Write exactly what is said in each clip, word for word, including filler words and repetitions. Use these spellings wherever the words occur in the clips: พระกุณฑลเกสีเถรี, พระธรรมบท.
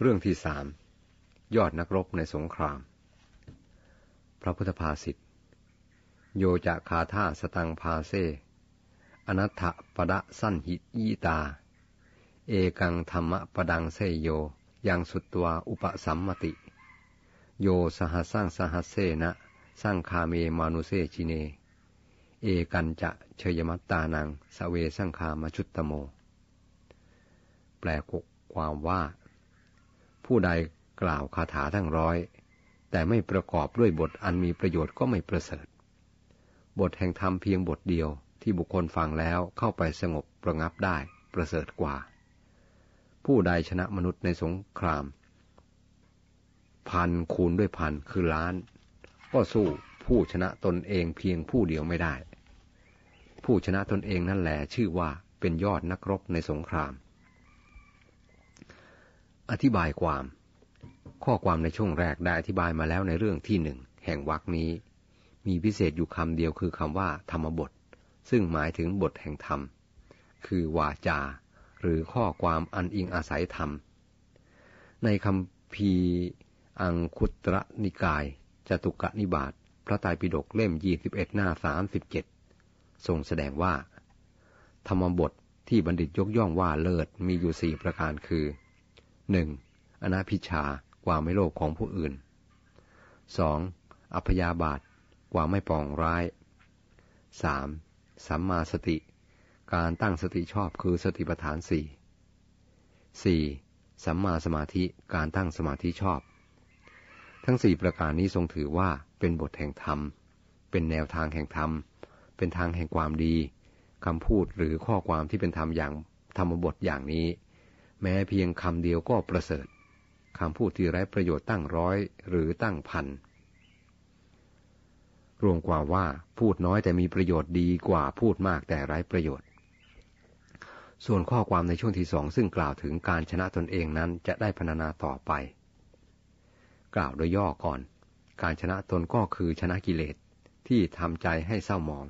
เรื่องที่สามยอดนักรบในสงครามพระพุทธภาษิตโยจะคาธาสตังภาเซอนัตถปดะสั้นหิยีตาเอกังธรรมะปดังเซโยยังสุตตวาอุปสัมมติโยสหสร้างสหเสนะสร้างคาเมมานุเซชิเนเอกันจะเชยมัตตานังสเวสังคามชุตตโมแปลความว่าผู้ใดกล่าวคาถาทั้งร้อยแต่ไม่ประกอบด้วยบทอันมีประโยชน์ก็ไม่ประเสริฐบทแห่งธรรมเพียงบทเดียวที่บุคคลฟังแล้วเข้าไปสงบประงับได้ประเสริฐกว่าผู้ใดชนะมนุษย์ในสงครามพันคูณด้วยพันคือล้านก็สู้ผู้ชนะตนเองเพียงผู้เดียวไม่ได้ผู้ชนะตนเองนั่นแหละชื่อว่าเป็นยอดนักรบในสงครามอธิบายความข้อความในช่วงแรกได้อธิบายมาแล้วในเรื่องที่หนึ่งแห่งวรรคนี้มีพิเศษอยู่คำเดียวคือคำว่าธรรมบทซึ่งหมายถึงบทแห่งธรรมคือวาจาหรือข้อความอันอิงอาศัยธรรมในคัมภีร์อังคุตรนิกายจตุกนิบาตพระไตรปิฎกเล่มยี่สิบเอ็ดหน้าสามสิบเจ็ดทรงแสดงว่าธรรมบทที่บัณฑิตยกย่องว่าเลิศมีอยู่สี่ประการคือหนึ่งอนาพิชาความไม่โลภของผู้อื่นสองอัพยาบาทความไม่ปองร้ายสามสัมมาสติการตั้งสติชอบคือสติปัฏฐานสี่สี่สัมมาสมาธิการตั้งสมาธิชอบทั้งสี่ประการนี้ทรงถือว่าเป็นบทแห่งธรรมเป็นแนวทางแห่งธรรมเป็นทางแห่งความดีคำพูดหรือข้อความที่เป็นธรรมอย่างธรรมบทอย่างนี้แม้เพียงคำเดียวก็ประเสริฐคำพูดที่ไร้ประโยชน์ตั้งร้อยหรือตั้งพันรวมกว่าว่าพูดน้อยแต่มีประโยชน์ดีกว่าพูดมากแต่ไร้ประโยชน์ส่วนข้อความในช่วงที่สองซึ่งกล่าวถึงการชนะตนเองนั้นจะได้พรรณนาต่อไปกล่าวโดยย่อก่อนการชนะตนก็คือชนะกิเลสที่ทำใจให้เศร้าหมอง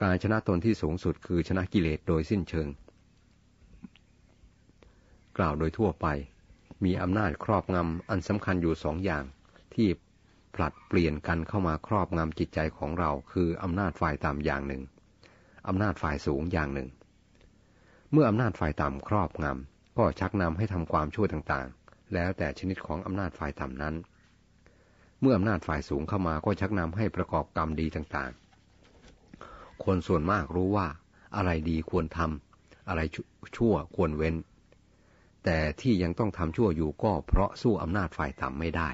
การชนะตนที่สูงสุดคือชนะกิเลสโดยสิ้นเชิงกล่าวโดยทั่วไปมีอำนาจครอบงำอันสำคัญอยู่สองอย่างที่ผลัดเปลี่ยนกันเข้ามาครอบงำจิตใจของเราคืออำนาจฝ่ายต่ำอย่างหนึ่งอำนาจฝ่ายสูงอย่างหนึ่งเมื่ออำนาจฝ่ายต่ำครอบงำก็ชักนำให้ทำความชั่วต่างๆแล้วแต่ชนิดของอำนาจฝ่ายต่ำนั้นเมื่ออำนาจฝ่ายสูงเข้ามาก็ชักนำให้ประกอบกรรมดีต่างๆคนส่วนมากรู้ว่าอะไรดีควรทำอะไรชั่วควรเว้นแต่ที่ยังต้องทำชั่วอยู่ก็เพราะสู้อำนาจฝ่ายต่ำไม่ได้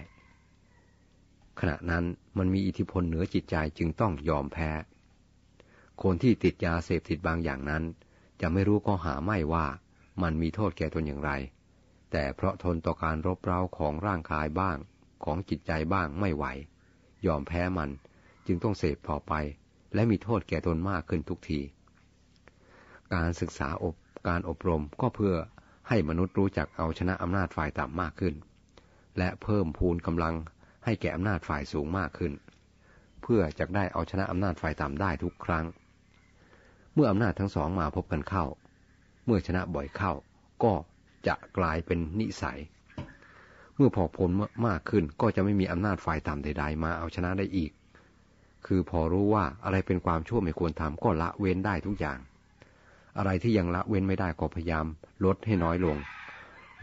ขณะนั้นมันมีอิทธิพลเหนือจิตใจจึงต้องยอมแพ้คนที่ติดยาเสพติดบางอย่างนั้นจะไม่รู้ก็หาไม่ว่ามันมีโทษแก่ตนอย่างไรแต่เพราะทนต่อการรบเร้าของร่างกายบ้างของจิตใจบ้างไม่ไหวยอมแพ้มันจึงต้องเสพต่อไปและมีโทษแก่ตนมากขึ้นทุกทีการศึกษาอบการอบรมก็เพื่อให้มนุษย์รู้จักเอาชนะอำนาจฝ่ายต่ำมากขึ้นและเพิ่มพูนกำลังให้แก่อำนาจฝ่ายสูงมากขึ้นเพื่อจะได้เอาชนะอำนาจฝ่ายต่ำได้ทุกครั้งเมื่ออำนาจทั้งสองมาพบกันเข้าเมื่อชนะบ่อยเข้าก็จะกลายเป็นนิสัยเมื่อพอผลมากขึ้นก็จะไม่มีอำนาจฝ่ายต่ำใดๆมาเอาชนะได้อีกคือพอรู้ว่าอะไรเป็นความชั่วไม่ควรทำก็ละเว้นได้ทุกอย่างอะไรที่ยังละเว้นไม่ได้ก็พยายามลดให้น้อยลง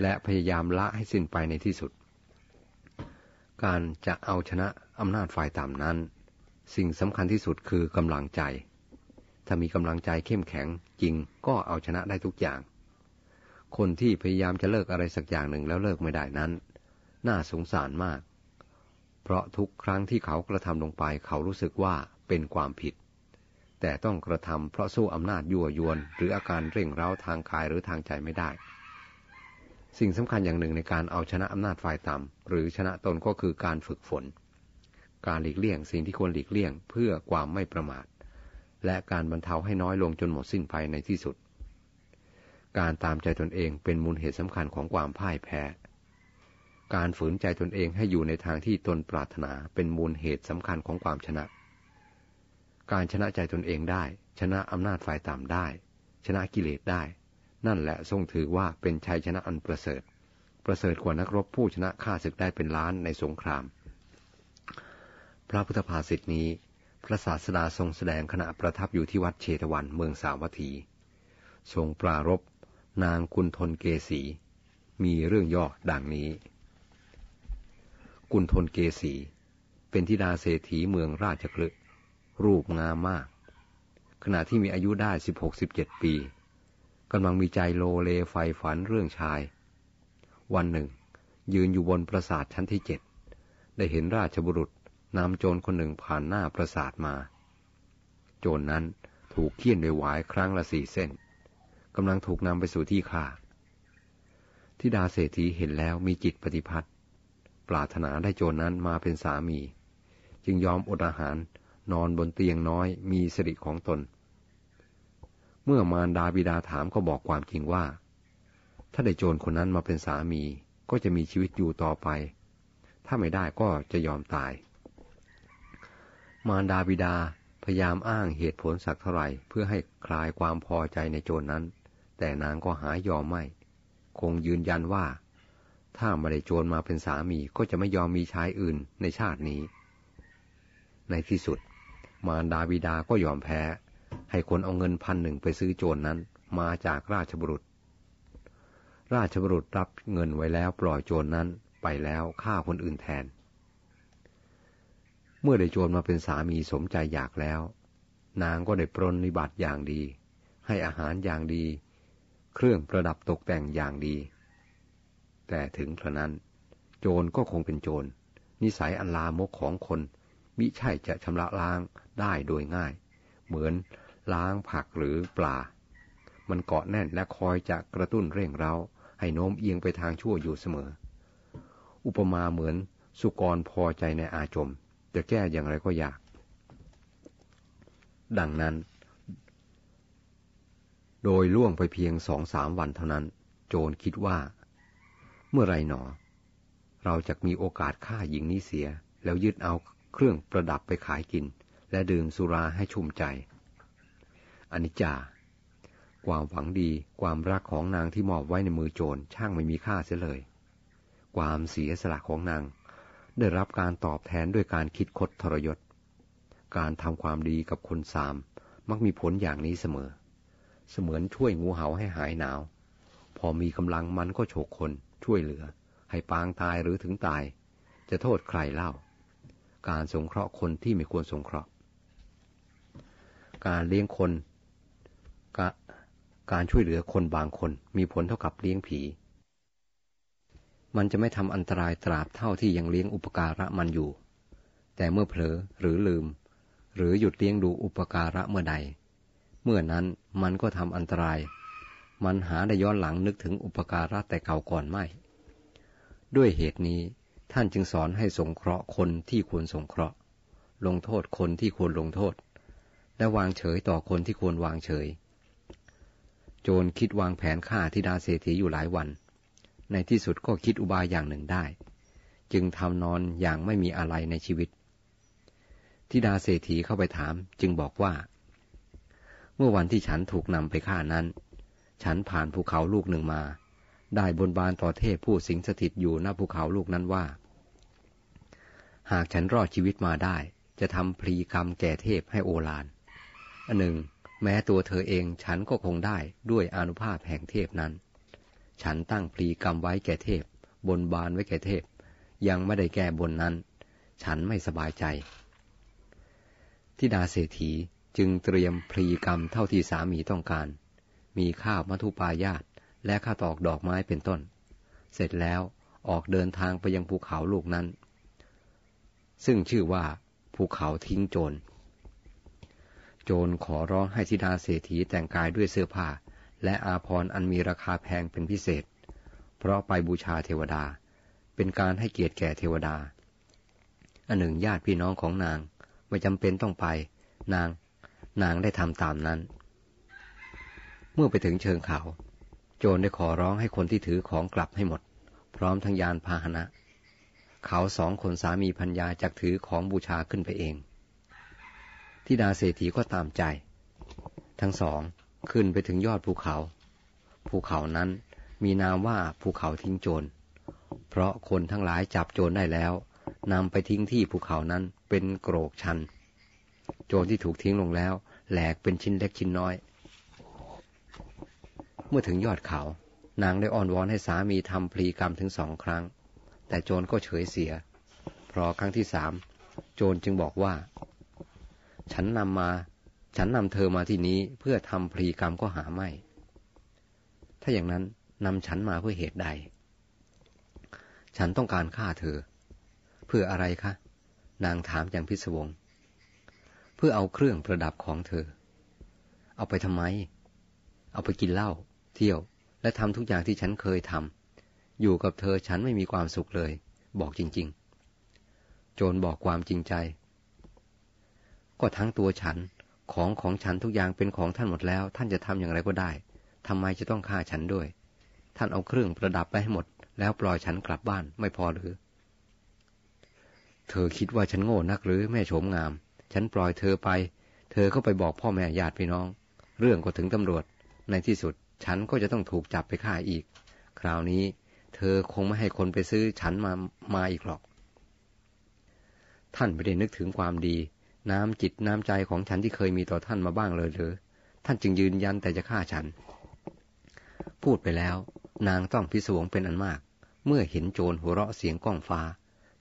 และพยายามละให้สิ้นไปในที่สุดการจะเอาชนะอำนาจฝ่ายต่ำนั้นสิ่งสำคัญที่สุดคือกำลังใจถ้ามีกำลังใจเข้มแข็งจริงก็เอาชนะได้ทุกอย่างคนที่พยายามจะเลิกอะไรสักอย่างหนึ่งแล้วเลิกไม่ได้นั้นน่าสงสารมากเพราะทุกครั้งที่เขากระทำลงไปเขารู้สึกว่าเป็นความผิดแต่ต้องกระทำเพราะสู้อำนาจยั่วยวนหรืออาการเร่งเร้าทางกายหรือทางใจไม่ได้สิ่งสำคัญอย่างหนึ่งในการเอาชนะอำนาจฝ่ายต่ำหรือชนะตนก็คือการฝึกฝนการหลีกเลี่ยงสิ่งที่ควรหลีกเลี่ยงเพื่อความไม่ประมาทและการบรรเทาให้น้อยลงจนหมดสิ้นไปในที่สุดการตามใจตนเองเป็นมูลเหตุสำคัญของความพ่ายแพ้การฝืนใจตนเองให้อยู่ในทางที่ตนปรารถนาเป็นมูลเหตุสำคัญของความชนะการชนะใจตนเองได้ชนะอำนาจฝ่ายต่ำได้ชนะกิเลสได้นั่นแหละทรงถือว่าเป็นชัยชนะอันประเสริฐ ประเสริฐกว่านักรบผู้ชนะฆ่าศึกได้เป็นล้านในสงครามพระพุทธภาษิตนี้พระศาสดาทรงแสดงขณะประทับอยู่ที่วัดเชตวันเมืองสาวัตถีทรงปรารภนางกุณฑลเกสีมีเรื่องย่อดังนี้กุณฑลเกสีเป็นธิดาเศรษฐีเมืองราชคฤห์รูปงามมากขณะที่มีอายุได้ สิบหกสิบเจ็ด ปีกำลังมีใจโลเลใฝ่ฝันเรื่องชายวันหนึ่งยืนอยู่บนปราสาทชั้นที่เจ็ดได้เห็นราชบุรุษนำโจรคนหนึ่งผ่านหน้าปราสาทมาโจร น, นั้นถูกเคี่ยนด้วยหวายครั้งละสี่เส้นกำลังถูกนำไปสู่ที่ฆ่าธิดาเศรษฐีเห็นแล้วมีจิตปฏิพัทธ์ปรารถนาได้โจร น, นั้นมาเป็นสามีจึงยอมอดอาหารนอนบนเตียงน้อยมีสิริของตนเมื่อมารดาบิดาถามก็บอกความจริงว่าถ้าได้โจรคนนั้นมาเป็นสามีก็จะมีชีวิตอยู่ต่อไปถ้าไม่ได้ก็จะยอมตายมารดาบิดาพยายามอ้างเหตุผลสักเท่าไหร่เพื่อให้คลายความพอใจในโจร น, นั้นแต่นางก็หายอมไม่คงยืนยันว่าถ้าไม่ได้โจรมาเป็นสามีก็จะไม่ยอมมีชายอื่นในชาตินี้ในที่สุดมารดาบิดาก็ยอมแพ้ให้คนเอาเงินพันหนึ่งไปซื้อโจร น, นั้นมาจากราชบุรุษราชบุรุษรับเงินไว้แล้วปล่อยโจร น, นั้นไปแล้วฆ่าคนอื่นแทนเมื่อได้โจรมาเป็นสามีสมใจอยากแล้วนางก็ได้ปรนนิบัติอย่างดีให้อาหารอย่างดีเครื่องประดับตกแต่งอย่างดีแต่ถึงกระนั้นโจรก็คงเป็นโจรนิสัยอันลามกของคนมิใช่จะชำระล้างได้โดยง่ายเหมือนล้างผักหรือปลามันเกาะแน่นและคอยจะกระตุ้นเร่งเร้าให้โน้มเอียงไปทางชั่วอยู่เสมออุปมาเหมือนสุกรพอใจในอาจมจะแก้อย่างไรก็ยากดังนั้นโดยล่วงไปเพียง สองสาม วันเท่านั้นโจรคิดว่าเมื่อไรหนอเราจะมีโอกาสฆ่าหญิงนี้เสียแล้วยึดเอาเครื่องประดับไปขายกินและดื่มสุราให้ชุ่มใจอนิจจาความหวังดีความรักของนางที่มอบไว้ในมือโจรช่างไม่มีค่าเสียเลยความเสียสละของนางได้รับการตอบแทนด้วยการคิดคดทรยศการทำความดีกับคนสามมักมีผลอย่างนี้เสมอเสมือนช่วยงูเห่าให้หายหนาวพอมีกำลังมันก็โฉกคนช่วยเหลือให้ปางตายหรือถึงตายจะโทษใครเล่าการสงเคราะห์คนที่ไม่ควรสงเคราะห์การเลี้ยงคนกะการช่วยเหลือคนบางคนมีผลเท่ากับเลี้ยงผีมันจะไม่ทำอันตรายตราบเท่าที่ยังเลี้ยงอุปการะมันอยู่แต่เมื่อเผลอหรือลืมหรือหยุดเลี้ยงดูอุปการะเมื่อใดเมื่อนั้นมันก็ทำอันตรายมันหาได้ย้อนหลังนึกถึงอุปการะแต่เก่าก่อนไม่ด้วยเหตุนี้ท่านจึงสอนให้สงเคราะห์คนที่ควรสงเคราะห์ลงโทษคนที่ควรลงโทษและวางเฉยต่อคนที่ควรวางเฉยโจรคิดวางแผนฆ่าธิดาเศรษฐีอยู่หลายวันในที่สุดก็คิดอุบายอย่างหนึ่งได้จึงทำนอนอย่างไม่มีอะไรในชีวิตธิดาเศรษฐีเข้าไปถามจึงบอกว่าเมื่อวันที่ฉันถูกนำไปฆ่านั้นฉันผ่านภูเขาลูกหนึ่งมาได้บนบานต่อเทพผู้สิงสถิตอยู่ณภูเขาลูกนั้นว่าหากฉันรอดชีวิตมาได้จะทำพลีกรรมแก่เทพให้โอฬารอันหนึ่งแม้ตัวเธอเองฉันก็คงได้ด้วยอานุภาพแห่งเทพนั้นฉันตั้งพลีกรรมไว้แก่เทพบนบานไว้แก่เทพยังไม่ได้แก้บนนั้นฉันไม่สบายใจธิดาเศรษฐีจึงเตรียมพลีกรรมเท่าที่สามีต้องการมีข้าวมัทุปายาตและข้าวตอกดอกไม้เป็นต้นเสร็จแล้วออกเดินทางไปยังภูเขาลูกนั้นซึ่งชื่อว่าภูเขาทิ้งโจรโจรขอร้องให้ธิดาเศรษฐีแต่งกายด้วยเสื้อผ้าและอาภรณ์อันมีราคาแพงเป็นพิเศษเพราะไปบูชาเทวดาเป็นการให้เกียรติแก่เทวดาอันหนึ่งญาติพี่น้องของนางไม่จำเป็นต้องไปนางนางได้ทำตามนั้นเมื่อไปถึงเชิงเขาโจรได้ขอร้องให้คนที่ถือของกลับให้หมดพร้อมทั้งยานพาหนะเขาสองคนสามีภรรยาจักถือของบูชาขึ้นไปเองธิดาเศรษฐีก็ตามใจทั้งสองขึ้นไปถึงยอดภูเขาภูเขานั้นมีนามว่าภูเขาทิ้งโจร เพราะคนทั้งหลายจับโจรได้แล้วนำไปทิ้งที่ภูเขานั้นเป็นโกรกชันโจรที่ถูกทิ้งลงแล้วแหลกเป็นชิ้นเล็กชิ้นน้อยเมื่อถึงยอดเขานางได้อ้อนวอนให้สามีทำพลีกรรมถึงสองครั้งแต่โจรก็เฉยเสียเพราะครั้งที่สามโจรจึงบอกว่าฉันนำมาฉันนำเธอมาที่นี้เพื่อทำพลีกรรมก็หาไม่ถ้าอย่างนั้นนำฉันมาเพื่อเหตุใดฉันต้องการฆ่าเธอเพื่ออะไรคะนางถามอย่างพิศวงเพื่อเอาเครื่องประดับของเธอเอาไปทำไมเอาไปกินเหล้าเที่ยวและทำทุกอย่างที่ฉันเคยทำอยู่กับเธอฉันไม่มีความสุขเลยบอกจริงๆโจรบอกความจริงใจก็ทั้งตัวฉันของของฉันทุกอย่างเป็นของท่านหมดแล้วท่านจะทำอย่างไรก็ได้ทำไมจะต้องฆ่าฉันด้วยท่านเอาเครื่องประดับไปให้หมดแล้วปล่อยฉันกลับบ้านไม่พอหรือเธอคิดว่าฉันโง่นักหรือแม่โฉมงามฉันปล่อยเธอไปเธอก็ไปบอกพ่อแม่ญาติพี่น้องเรื่องก็ถึงตำรวจในที่สุดฉันก็จะต้องถูกจับไปฆ่าอีกคราวนี้เธอคงไม่ให้คนไปซื้อฉันมามาอีกหรอกท่านไม่ได้นึกถึงความดีน้ำจิตน้ำใจของฉันที่เคยมีต่อท่านมาบ้างเลยหรือท่านจึงยืนยันแต่จะฆ่าฉันพูดไปแล้วนางต้องพิศวงเป็นอันมากเมื่อเห็นโจรหัวเราะเสียงก้องฟ้า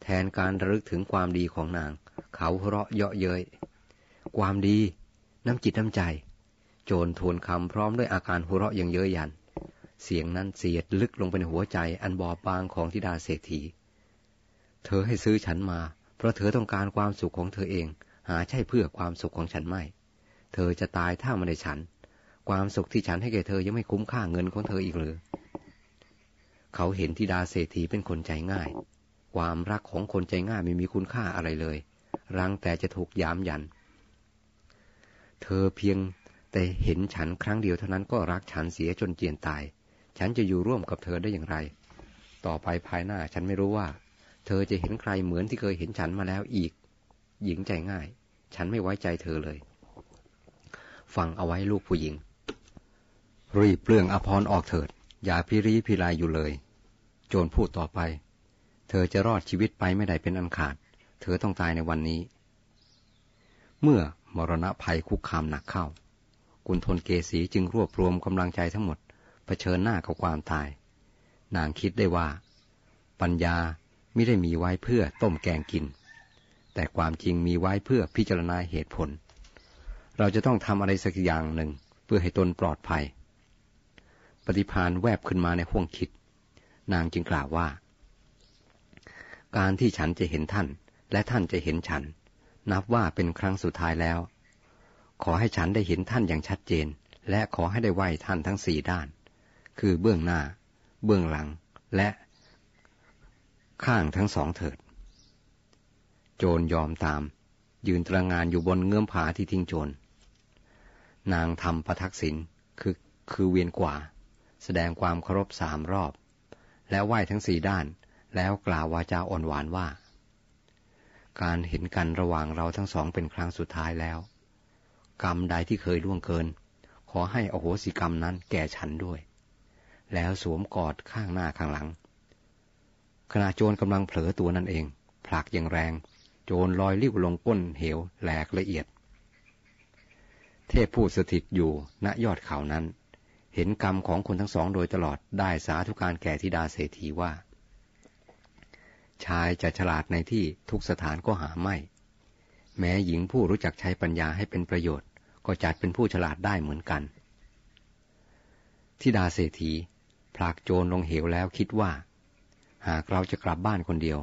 แทนการระลึกถึงความดีของนางเขาหัวเราะเยาะเย้ยความดีน้ำจิตน้ำใจโจรทวนคำพร้อมด้วยอาการหัวเราะอย่างเย้ยหยันเสียงนั้นเสียดลึกลงไปในหัวใจอันบอบบางของธิดาเศรษฐีเธอให้ซื้อฉันมาเพราะเธอต้องการความสุขของเธอเองหาใช่เพื่อความสุขของฉันไม่เธอจะตายถ้าไม่ได้ฉันความสุขที่ฉันให้แก่เธอยังไม่คุ้มค่าเงินของเธออีกหรือเขาเห็นธิดาเศรษฐีเป็นคนใจง่ายความรักของคนใจง่ายไม่มีคุณค่าอะไรเลยรังแต่จะถูกยามยันเธอเพียงแต่เห็นฉันครั้งเดียวเท่านั้นก็รักฉันเสียจนเจียนตายฉันจะอยู่ร่วมกับเธอได้อย่างไรต่อไปภายหน้าฉันไม่รู้ว่าเธอจะเห็นใครเหมือนที่เคยเห็นฉันมาแล้วอีกหญิงใจง่ายฉันไม่ไว้ใจเธอเลยฟังเอาไว้ลูกผู้หญิงรีบเปลื้องอภรณ์ออกเถิดอย่าพิริพิรายอยู่เลยโจรพูดต่อไปเธอจะรอดชีวิตไปไม่ได้เป็นอันขาดเธอต้องตายในวันนี้เมื่อมรณะภัยคุกคามหนักเข้ากุนทนเกษีจึงรวบรวมกำลังใจทั้งหมดเผชิญหน้ากับความตายนางคิดได้ว่าปัญญาไม่ได้มีไว้เพื่อต้มแกงกินแต่ความจริงมีไว้เพื่อพิจารณาเหตุผลเราจะต้องทำอะไรสักอย่างหนึ่งเพื่อให้ตนปลอดภัยปฏิภาณแวบขึ้นมาในห้วงคิดนางจึงกล่าวว่าการที่ฉันจะเห็นท่านและท่านจะเห็นฉันนับว่าเป็นครั้งสุดท้ายแล้วขอให้ฉันได้เห็นท่านอย่างชัดเจนและขอให้ได้ไหว้ท่านทั้งสี่ด้านคือเบื้องหน้าเบื้องหลังและข้างทั้งสองเถิดโจรยอมตามยืนตระหง่านอยู่บนเงื้อมผาที่ทิ้งโจรนางทำประทักษิณคือคือเวียนกว่าแสดงความเคารพสามรอบและไหว้ทั้งสี่ด้านแล้วกล่าววาจาอ่อนหวานว่าการเห็นกันระหว่างเราทั้งสองเป็นครั้งสุดท้ายแล้วกรรมใดที่เคยล่วงเกินขอให้อโหสิกรรมนั้นแก่ฉันด้วยแล้วสวมกอดข้างหน้าข้างหลังขณะโจรกำลังเผลอตัวนั่นเองผลักอย่างแรงโจรลอยลิ่วลงก้นเหวแหลกละเอียดเทพผู้สถิตอยู่ณยอดเขานั้นเห็นกรรมของคนทั้งสองโดยตลอดได้สาธุการแก่ธิดาเศรษฐีว่าชายจะฉลาดในที่ทุกสถานก็หาไม่แม้หญิงผู้รู้จักใช้ปัญญาให้เป็นประโยชน์ก็จัดเป็นผู้ฉลาดได้เหมือนกันธิดาเศรษฐีผลักโจรลงเหวแล้วคิดว่าหากเราจะกลับบ้านคนเดียว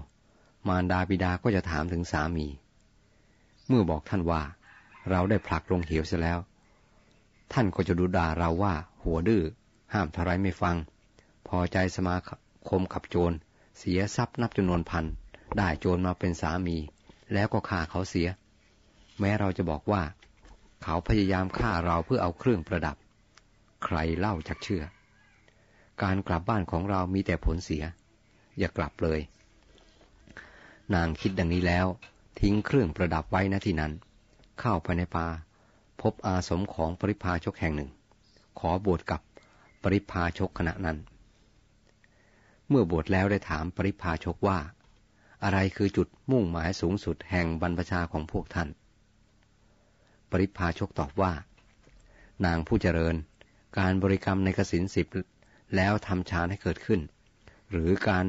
มารดาบิดาก็จะถามถึงสามีเมื่อบอกท่านว่าเราได้ผลักลงเหวเสียแล้วท่านก็จะดุด่าเราว่าหัวดื้อห้ามทรายไม่ฟังพอใจสมาคมกับโจรเสียทรัพย์นับจำนวนพันได้โจรมาเป็นสามีแล้วก็ฆ่าเขาเสียแม้เราจะบอกว่าเขาพยายามฆ่าเราเพื่อเอาเครื่องประดับใครเล่าจักเชื่อการกลับบ้านของเรามีแต่ผลเสียอย่ากลับเลยนางคิดดังนี้แล้วทิ้งเครื่องประดับไว้ณที่นั้นเข้าไปในป่าพบอาสมของปริพาชกแห่งหนึ่งขอบวชกับปริพาชกขณะนั้น เมื่อบวชแล้วได้ถามปริพาชกว่าอะไรคือจุดมุ่งหมายสูงสุดแห่งบรรพชาของพวกท่านปริพาชกตอบว่านางผู้เจริญการบริกรรมในกสิณสิบแล้วทำฌานให้เกิดขึ้นหรือการ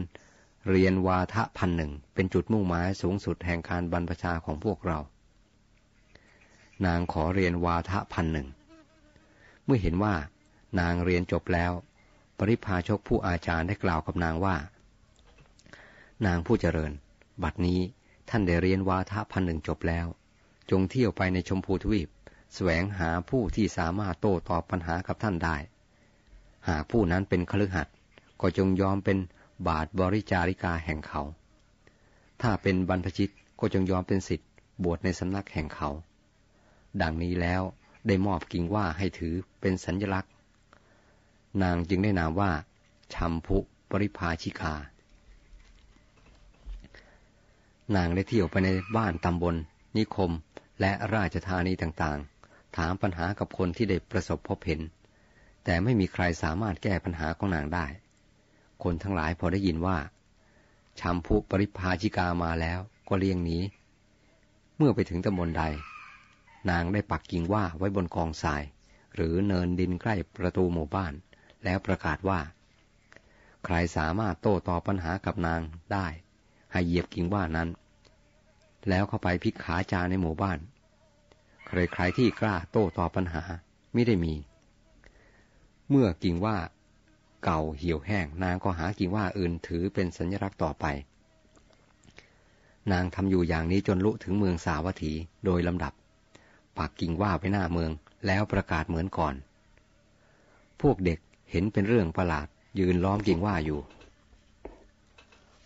เรียนวาทะพันหนึ่งเป็นจุดมุ่งหมายสูงสุดแห่งการบรรพชาของพวกเรานางขอเรียนวาทะพันหนึ่งเมื่อเห็นว่านางเรียนจบแล้วปริพาชกผู้อาจารย์ได้กล่าวกับนางว่านางผู้เจริญบัดนี้ท่านได้เรียนวาทะพันหนึ่งจบแล้วจงเที่ยวไปในชมพูทวีปแสวงหาผู้ที่สามารถโต้ตอบปัญหากับท่านได้หากผู้นั้นเป็นคฤหัสถ์ก็จงยอมเป็นบาทบริจาริกาแห่งเขาถ้าเป็นบรรพชิตก็จงยอมเป็นศิษย์บวชในสำนักแห่งเขาดังนี้แล้วได้มอบกิ่งว่าให้ถือเป็นสัญลักษณ์นางจึงได้นามว่าชัมพุปริภาชิกานางได้เที่ยวไปในบ้านตำบลนิคมและราชธานีต่างๆถามปัญหากับคนที่ได้ประสบพบเห็นแต่ไม่มีใครสามารถแก้ปัญหาของนางได้คนทั้งหลายพอได้ยินว่าชัมพุปริภาชิกามาแล้วก็เลี่ยงหนีเมื่อไปถึงตำบลใดนางได้ปักกิ่งว่าไว้บนกองทรายหรือเนินดินใกล้ประตูหมู่บ้านแล้วประกาศว่าใครสามารถโต้ตอบปัญหากับนางได้ให้เหยียบกิ่งว่านั้นแล้วเข้าไปพิกขาจาในหมู่บ้านใครๆที่กล้าโต้ตอบปัญหาไม่ได้มีเมื่อกิ่งว่าเก่าเหี่ยวแห้งนางก็หากิ่งว่าอื่นถือเป็นสัญลักษณ์ต่อไปนางทำอยู่อย่างนี้จนลุถึงเมืองสาวัตถีโดยลำดับปักกิ่งว่าไปหน้าเมืองแล้วประกาศเหมือนก่อนพวกเด็กเห็นเป็นเรื่องประหลาดยืนล้อมกิ่งว่าอยู่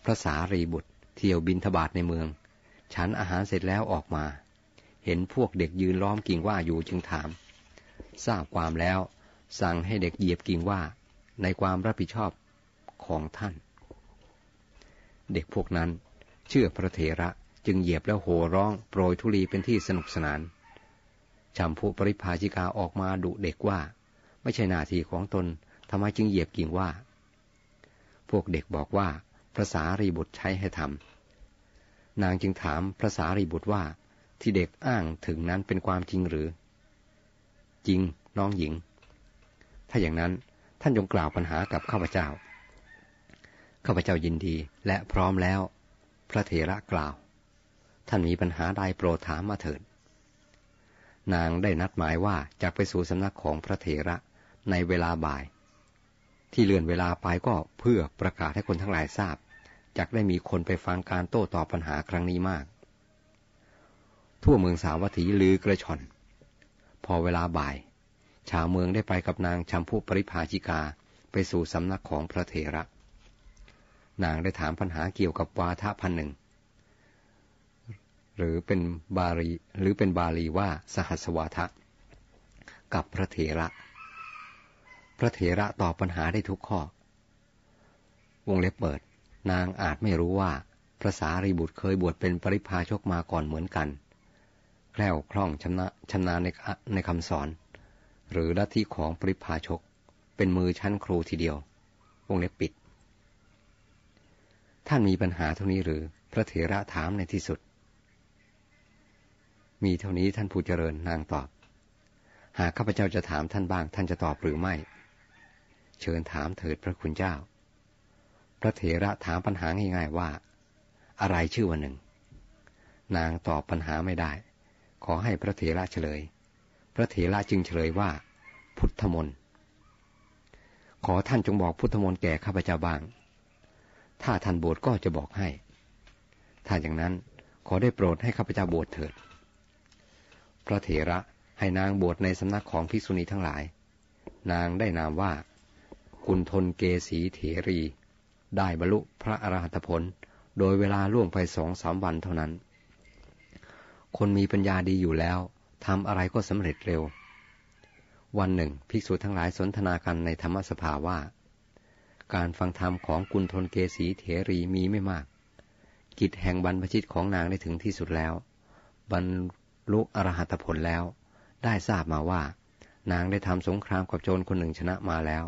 พระสารีบุตรเที่ยวบิณฑบาตในเมืองฉันอาหารเสร็จแล้วออกมาเห็นพวกเด็กยืนล้อมกิ่งว่าอยู่จึงถามทราบความแล้วสั่งให้เด็กเหยียบกิ่งว่าในความรับผิดชอบของท่านเด็กพวกนั้นเชื่อพระเถระจึงเหยียบแล้วโห่ร้องโปรยธุลีเป็นที่สนุกสนานชัมพุปริภาชิกาออกมาดุเด็กว่าไม่ใช่หน้าที่ของตนทำไมจึงเหยียบกิ่งว่าพวกเด็กบอกว่าพระสารีบุตรใช้ให้ทำนางจึงถามพระสารีบุตรว่าที่เด็กอ้างถึงนั้นเป็นความจริงหรือจริงน้องหญิงถ้าอย่างนั้นท่านจงกล่าวปัญหากับข้าพเจ้าข้าพเจ้ายินดีและพร้อมแล้วพระเถระกล่าวท่านมีปัญหาใดโปรดถามมาเถิดนางได้นัดหมายว่าจะไปสู่สำนักของพระเถระในเวลาบ่ายที่เลื่อนเวลาไปก็เพื่อประกาศให้คนทั้งหลายทราบจักได้มีคนไปฟังการโต้ตอบปัญหาครั้งนี้มากทั่วเมืองสาวัตถีลือกระชอนพอเวลาบ่ายชาวเมืองได้ไปกับนางชัมพุปริภาชิกาไปสู่สำนักของพระเถระนางได้ถามปัญหาเกี่ยวกับวาทะพันหนึ่งหรือเป็นบาลีหรือเป็นบาลีว่าสหัสวาทะกับพระเถระพระเถระตอบปัญหาได้ทุกข้อวงเล็บเปิดนางอาจไม่รู้ว่าพระสารีบุตรเคยบวชเป็นปริพาชกมาก่อนเหมือนกันแคล่วคล่องชำนาญชำนาญในในคำสอนหรือลัทธิของปริพาชกเป็นมือชั้นครูทีเดียววงเล็บปิดท่านมีปัญหาเท่านี้หรือพระเถระถามในที่สุดมีเท่านี้ท่านผู้เจริญนางตอบหากข้าพเจ้าจะถามท่านบ้างท่านจะตอบหรือไม่เชิญถามเถิดพระคุณเจ้าพระเถระถามปัญหาง่ายๆว่าอะไรชื่อว่าหนึ่งนางตอบปัญหาไม่ได้ขอให้พระเถระเฉลยพระเถระจึงเฉลยว่าพุทธมนต์ขอท่านจงบอกพุทธมนต์แก่ข้าพเจ้าบ้างถ้าท่านบวชก็จะบอกให้ถ้าอย่างนั้นขอได้โปรดให้ข้าพเจ้าบวชเถิดพระเถระให้นางบวชในสำนักของภิกษุณีทั้งหลายนางได้นามว่ากุณฑลเกสีเถรีได้บรรลุพระอรหัตผลโดยเวลาล่วงไป สองถึงสาม วันเท่านั้นคนมีปัญญาดีอยู่แล้วทำอะไรก็สำเร็จเร็ววันหนึ่งภิกษุทั้งหลายสนทนากันในธรรมสภาว่าการฟังธรรมของกุณฑลเกสีเถรีมีไม่มากกิจแห่งบรรพชิตของนางได้ถึงที่สุดแล้วบรรลุอรหัตผลแล้วได้ทราบมาว่านางได้ทำสงครามกับโจรคนหนึ่งชนะมาแล้ว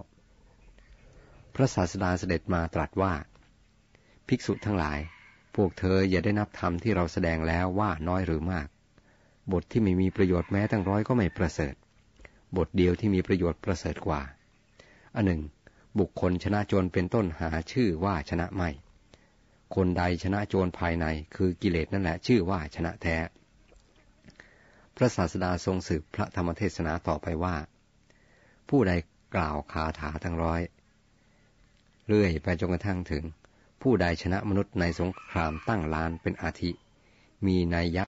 พ ระศาสดาเสด็จมาตรัสว่าภิกษุทั้งหลายพวกเธออย่าได้นับธรรมที่เราแสดงแล้วว่าน้อยหรือมากบทที่ไม่มีประโยชน์แม้ตั้งร้อยก็ไม่ประเสริฐบทเดียวที่มีประโยชน์ประเสริฐกว่าอันหนึ่งบุคคลชนะโจรเป็นต้นหาชื่อว่าชนะไม่คนใดชนะโจรภายในคือกิเลสนั่นแหละชื่อว่าชนะแท้พระศาสดาทรงสืบพระธรรมเทศนาต่อไปว่าผู้ใดกล่าวคาถาทั้งร้อยเรื่อยไปจนกระทั่งถึงผู้ใดชนะมนุษย์ในสงครามตั้งล้านเป็นอาทิมีนัยยะ